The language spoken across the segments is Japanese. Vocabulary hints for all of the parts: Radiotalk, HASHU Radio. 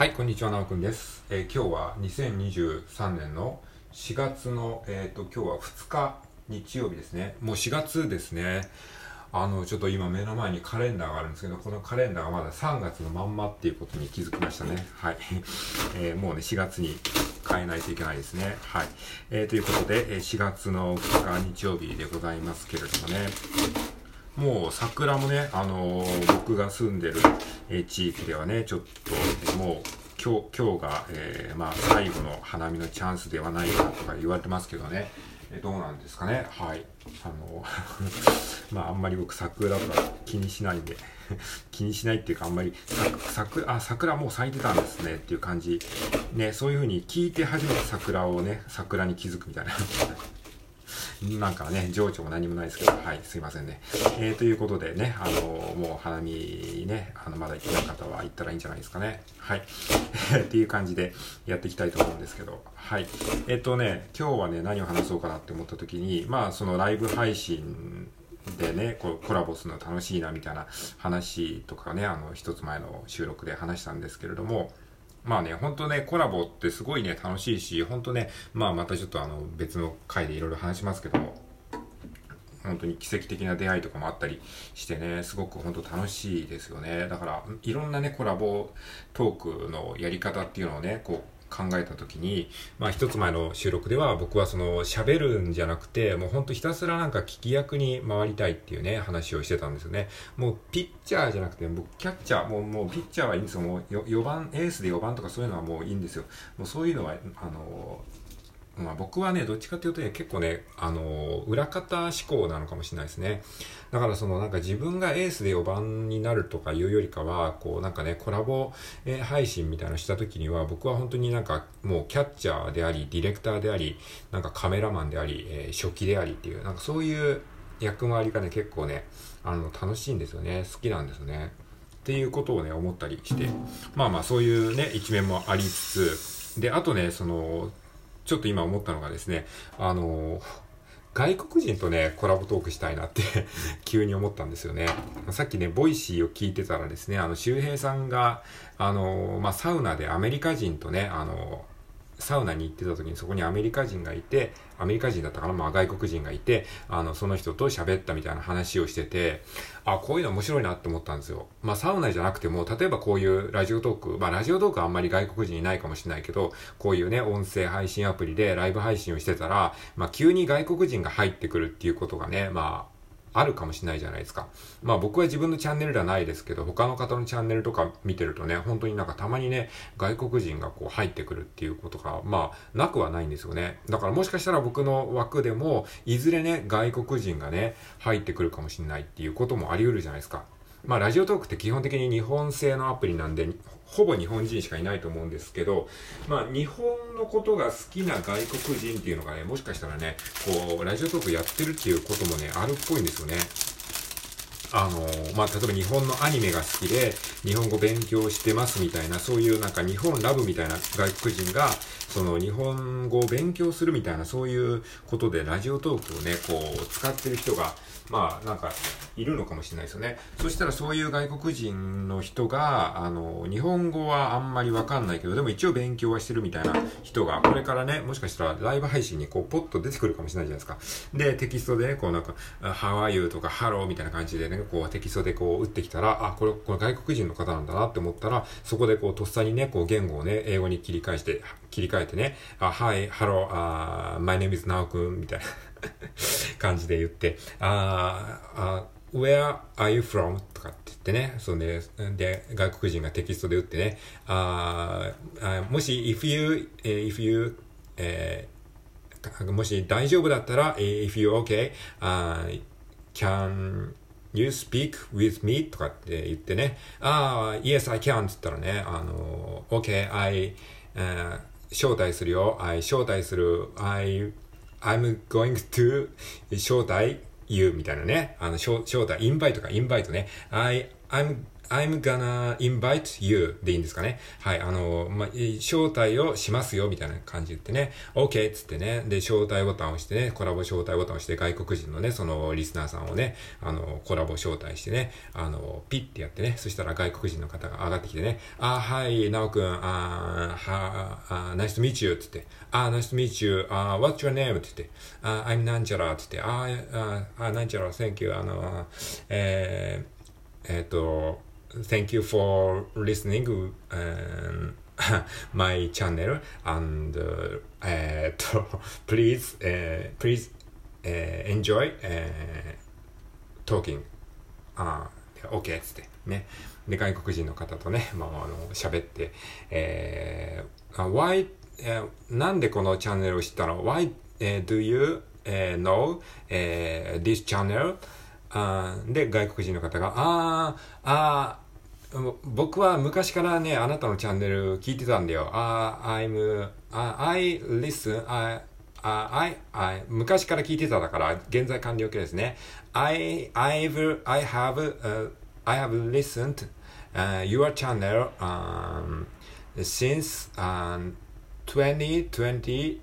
はい、こんにちは、なおくんです。今日は2023年の4月の、今日は2日日曜日ですね。もう4月ですね。ちょっと今目の前にカレンダーがあるんですけど、このカレンダーがまだ3月のまんまっていうことに気づきましたね。はい。もうね、4月に変えないといけないですね。はい。ということで、4月の2日日曜日でございますけれどもね。もう桜もね、僕が住んでる地域ではね、ちょっともう今日が、最後の花見のチャンスではないかとか言われてますけどね、どうなんですかね。はい。あんまり僕桜とか気にしないんで、気にしないっていうか、あんまり桜もう咲いてたんですねっていう感じ。ね、そういう風に聞いて初めて桜に気づくみたいな。なんかね、情緒も何もないですけど、はい、すいませんね。ということでね、もう花見ね、まだ行ってない方は行ったらいいんじゃないですかね。はい。っていう感じでやっていきたいと思うんですけど、はい。今日はね、何を話そうかなって思った時に、そのライブ配信でね、コラボするの楽しいなみたいな話とかね、一つ前の収録で話したんですけれども、本当ね、コラボってすごいね、楽しいし、本当ね、またちょっと別の回でいろいろ話しますけども、本当に奇跡的な出会いとかもあったりしてね、すごく本当楽しいですよね。だから、いろんなね、コラボトークのやり方っていうのをね、考えたときに、一つ前の収録では僕は喋るんじゃなくて、もうほんとひたすらなんか聞き役に回りたいっていうね、話をしてたんですよね。もうピッチャーじゃなくて、僕キャッチャー、もうピッチャーはいいんですよ。もう4番、エースで4番とかそういうのはもういいんですよ。もうそういうのは、僕はね、どっちかというとね、結構ね、裏方思考なのかもしれないですね。だからなんか自分がエースで4番になるとかいうよりかは、なんかね、コラボ配信みたいなのした時には、僕は本当になんかもうキャッチャーであり、ディレクターであり、なんかカメラマンであり、書記でありっていう、なんかそういう役回りがね、結構ね、楽しいんですよね。好きなんですよね。っていうことをね、思ったりして、そういうね、一面もありつつ、で、あとね、ちょっと今思ったのがですね、外国人とね、コラボトークしたいなって急に思ったんですよね。さっきね、ボイシーを聞いてたらですね、周平さんが、サウナでアメリカ人とね、サウナに行ってた時にそこにアメリカ人だったかな、外国人がいて、その人と喋ったみたいな話をしてて、こういうの面白いなって思ったんですよ。サウナじゃなくても、例えばこういうラジオトーク、ラジオトークはあんまり外国人いないかもしれないけど、こういうね、音声配信アプリでライブ配信をしてたら、急に外国人が入ってくるっていうことがね、あるかもしれないじゃないですか。僕は自分のチャンネルではないですけど、他の方のチャンネルとか見てるとね、本当になんかたまにね、外国人が入ってくるっていうことが、なくはないんですよね。だからもしかしたら僕の枠でも、いずれね、外国人がね、入ってくるかもしれないっていうこともあり得るじゃないですか。ラジオトークって基本的に日本製のアプリなんで、ほぼ日本人しかいないと思うんですけど、日本のことが好きな外国人っていうのがね、もしかしたらね、ラジオトークやってるっていうこともね、あるっぽいんですよね。例えば日本のアニメが好きで、日本語勉強してますみたいな、そういうなんか日本ラブみたいな外国人が、日本語を勉強するみたいな、そういうことでラジオトークをね、使ってる人が、なんか、いるのかもしれないですよね。そしたらそういう外国人の人が、日本語はあんまりわかんないけど、でも一応勉強はしてるみたいな人が、これからね、もしかしたらライブ配信にポッと出てくるかもしれないじゃないですか。で、テキストでね、なんか、How are you とか Hello みたいな感じでね、テキストで打ってきたら、これ外国人の方なんだなって思ったら、そこでとっさにね、言語をね、英語に切り替えてね、Hi, Hello, my name is なおくんみたいな感じで言って、Where are you from? とかって言ってね、で、外国人がテキストで打ってね、もし、もし大丈夫だったら、if you okay, can you speak with me? とかって言ってね、yes, I can! って言ったらね、okay, I, 招待するよ、I'm going to 招待 you みたいなね、招待、インバイトね、I'm I'm gonna invite you でいいんですかね。はい、招待をしますよみたいな感じで言ってね、OK つってね、で、招待ボタンを押してね、コラボ招待ボタンを押して外国人のね、そのリスナーさんをね、コラボ招待してね、ピッてやってね、そしたら外国人の方が上がってきてね、はい、なおくん、nice to meet you つって、nice to meet you, what's your name つって、I'm なんちゃらつって、なんちゃら、thank you, Thank you for listening my channel and please enjoy talking. OK っつってね。で外国人の方とね、喋って、Why なんでこのチャンネルを知ったの ？Why do you know this channel？で、外国人の方が、僕は昔からね、あなたのチャンネル聞いてたんだよ。I listen, I 昔から聞いてただから、現在完了形ですね。I have listened your channel since 2021.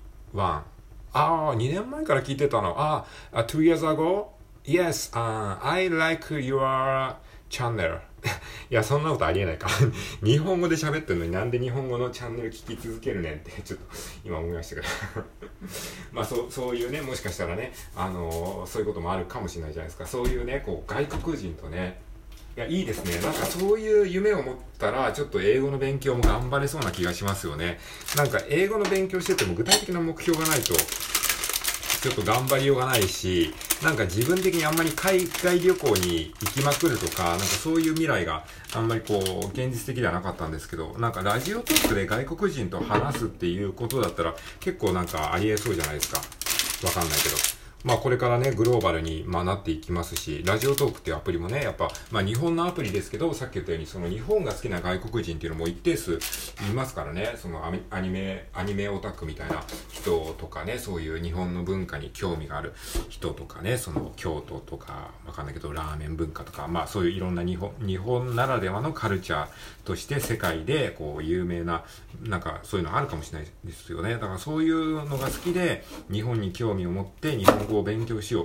2年前から聞いてたの。2 years ago?Yes, I like your channel. いや、そんなことありえないか。日本語で喋ってるのになんで日本語のチャンネル聞き続けるねんって、ちょっと今思いましたけど。まあ、そういうね、もしかしたらね、そういうこともあるかもしれないじゃないですか。そういうね、こう、外国人とね、いや、いいですね。なんかそういう夢を持ったら、ちょっと英語の勉強も頑張れそうな気がしますよね。なんか英語の勉強してても具体的な目標がないと、ちょっと頑張りようがないし、なんか自分的にあんまり海外旅行に行きまくるとか、なんかそういう未来があんまりこう、現実的ではなかったんですけど、なんかラジオトークで外国人と話すっていうことだったら、結構なんかありえそうじゃないですか。わかんないけど。まあこれからね、グローバルに、なっていきますし、ラジオトークっていうアプリもね、やっぱ、日本のアプリですけど、さっき言ったように、その日本が好きな外国人っていうのも一定数いますからね、そのアニメオタクみたいな人とかね、そういう日本の文化に興味がある人とかね、その京都とか、わかんないけど、ラーメン文化とか、そういういろんな日本ならではのカルチャーとして世界でこう、有名な、なんかそういうのあるかもしれないですよね。だからそういうのが好きで、日本に興味を持って、日本語を勉強しよ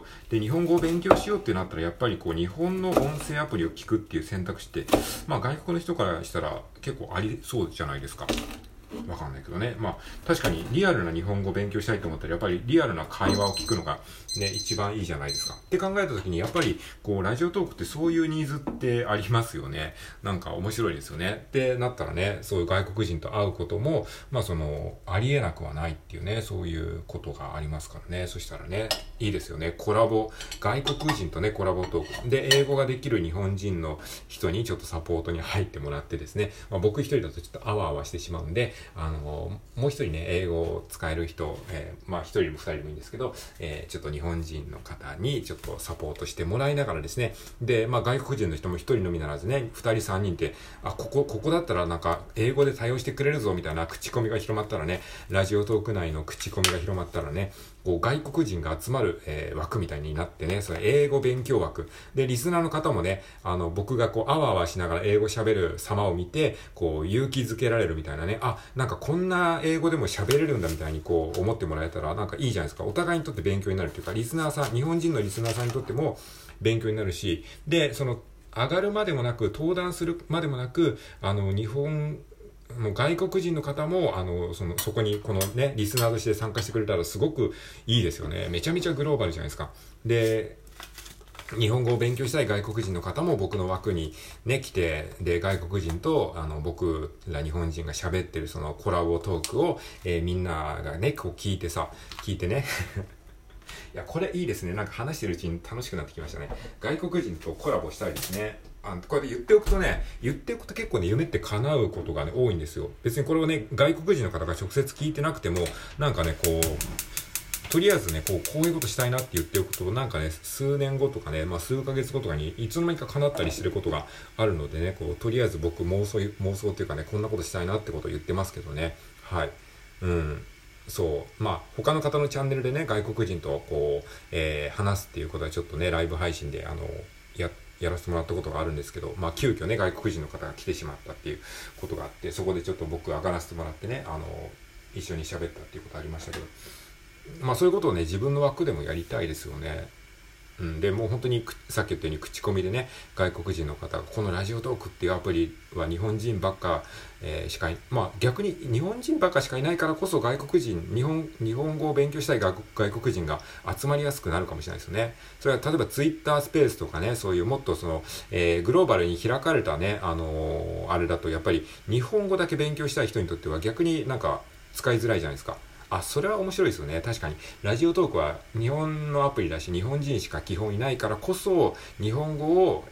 うってなったら、やっぱりこう、日本の音声アプリを聞くっていう選択肢って、外国の人からしたら結構ありそうじゃないですか。わかんないけどね。確かにリアルな日本語を勉強したいと思ったら、やっぱりリアルな会話を聞くのがね、一番いいじゃないですか。って考えたときに、やっぱりこう、ラジオトークってそういうニーズってありますよね。なんか面白いですよね。ってなったらね、そういう外国人と会うことも、ありえなくはないっていうね、そういうことがありますからね。そしたらね、いいですよね。外国人とね、コラボトーク。で、英語ができる日本人の人にちょっとサポートに入ってもらってですね、僕一人だとちょっとあわあわしてしまうんで、もう一人ね、英語を使える人、一人も二人もいいんですけど、ちょっと日本人の方にちょっとサポートしてもらいながらですね、で、外国人の人も一人のみならずね、二人三人って、ここだったらなんか、英語で対応してくれるぞみたいな口コミが広まったらね、ラジオトーク内の口コミが広まったらね、こう外国人が集まる、枠みたいになってね、それ英語勉強枠。で、リスナーの方もね、僕がこう、あわあわしながら英語喋る様を見て、こう、勇気づけられるみたいなね、なんかこんな英語でも喋れるんだみたいにこう、思ってもらえたら、なんかいいじゃないですか。お互いにとって勉強になるというか、リスナーさん、日本人のリスナーさんにとっても勉強になるし、で、その、上がるまでもなく、登壇するまでもなく、外国人の方も、そこに、このね、リスナーとして参加してくれたらすごくいいですよね。めちゃめちゃグローバルじゃないですか。で、日本語を勉強したい外国人の方も僕の枠にね、来て、で、外国人と、僕ら日本人が喋ってるそのコラボトークを、みんながね、こう聞いてね。いや、これいいですね。なんか話してるうちに楽しくなってきましたね。外国人とコラボしたいですね。こうやって言っておくと結構ね、夢って叶うことがね、多いんですよ。別にこれをね、外国人の方が直接聞いてなくても、なんかね、こう、とりあえずね、こういうことしたいなって言っておくと、なんかね、数年後とかね、数ヶ月後とかに、いつの間にか叶ったりしてることがあるのでね、こう、とりあえず僕妄想っていうかね、こんなことしたいなってことを言ってますけどね。はい。そう。他の方のチャンネルでね、外国人とこう、話すっていうことはちょっとね、ライブ配信で、やって、やらせてもらったことがあるんですけど、まあ急遽ね、外国人の方が来てしまったっていうことがあって、そこでちょっと僕上がらせてもらってね、一緒に喋ったっていうことありましたけど、まあそういうことをね、自分の枠でもやりたいですよね。うん、でもう本当にさっき言ったように口コミでね、外国人の方がこのラジオトークっていうアプリは日本人ばっか、しかい、まあ逆に日本人ばっかしかいないからこそ、外国人、日本語を勉強したい外国人が集まりやすくなるかもしれないですよね。それは例えばツイッタースペースとかね、そういうもっとその、グローバルに開かれたね、あれだとやっぱり日本語だけ勉強したい人にとっては逆になんか使いづらいじゃないですか。あ、それは面白いですよね。確かにラジオトークは日本のアプリだし、日本人しか基本いないからこそ、日本語を、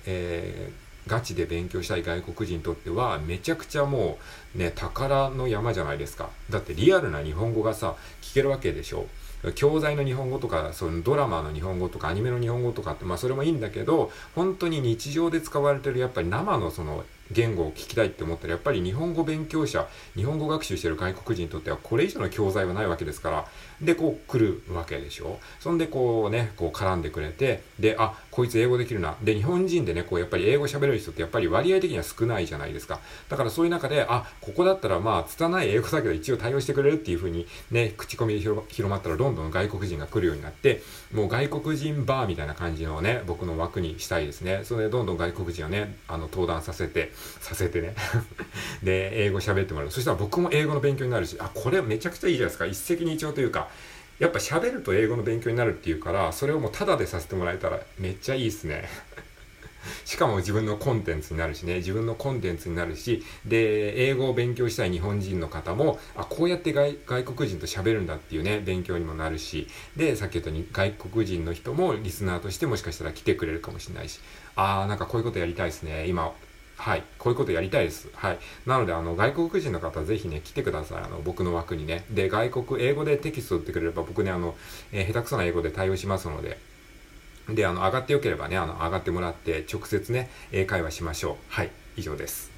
ガチで勉強したい外国人にとってはめちゃくちゃもうね、宝の山じゃないですか。だってリアルな日本語がさ、聞けるわけでしょ。教材の日本語とか、そのドラマの日本語とか、アニメの日本語とかって、まあそれもいいんだけど、本当に日常で使われてるやっぱり生のその言語を聞きたいって思ったら、やっぱり日本語勉強者、日本語学習してる外国人にとってはこれ以上の教材はないわけですから、でこう来るわけでしょ。そんでこうね、こう絡んでくれて、で、あ、こいつ英語できるな。で、日本人でね、こうやっぱり英語喋れる人ってやっぱり割合的には少ないじゃないですか。だからそういう中で、あ、ここだったらまあ拙い英語だけど一応対応してくれるっていう風にね、口コミで広まったら、どんどん外国人が来るようになって、もう外国人バーみたいな感じのね、僕の枠にしたいですね。それでどんどん外国人をね、登壇させてねで、英語喋ってもらう。そしたら僕も英語の勉強になるし、あ、これめちゃくちゃいいじゃないですか。一石二鳥というか、やっぱ喋ると英語の勉強になるっていうから、それをもうタダでさせてもらえたらめっちゃいいですねしかも自分のコンテンツになるしね、自分のコンテンツになるし、で、英語を勉強したい日本人の方も、あ、こうやって 外国人と喋るんだっていうね、勉強にもなるし、で、さっき言ったように外国人の人もリスナーとしてもしかしたら来てくれるかもしれないし、あー、なんかこういうことやりたいですね、今。はい。こういうことやりたいです。はい。なので、外国人の方、ぜひね、来てください。僕の枠にね。で、英語でテキスト打ってくれれば、僕ね、下手くそな英語で対応しますので。で、上がってよければね、上がってもらって、直接ね、英会話しましょう。はい。以上です。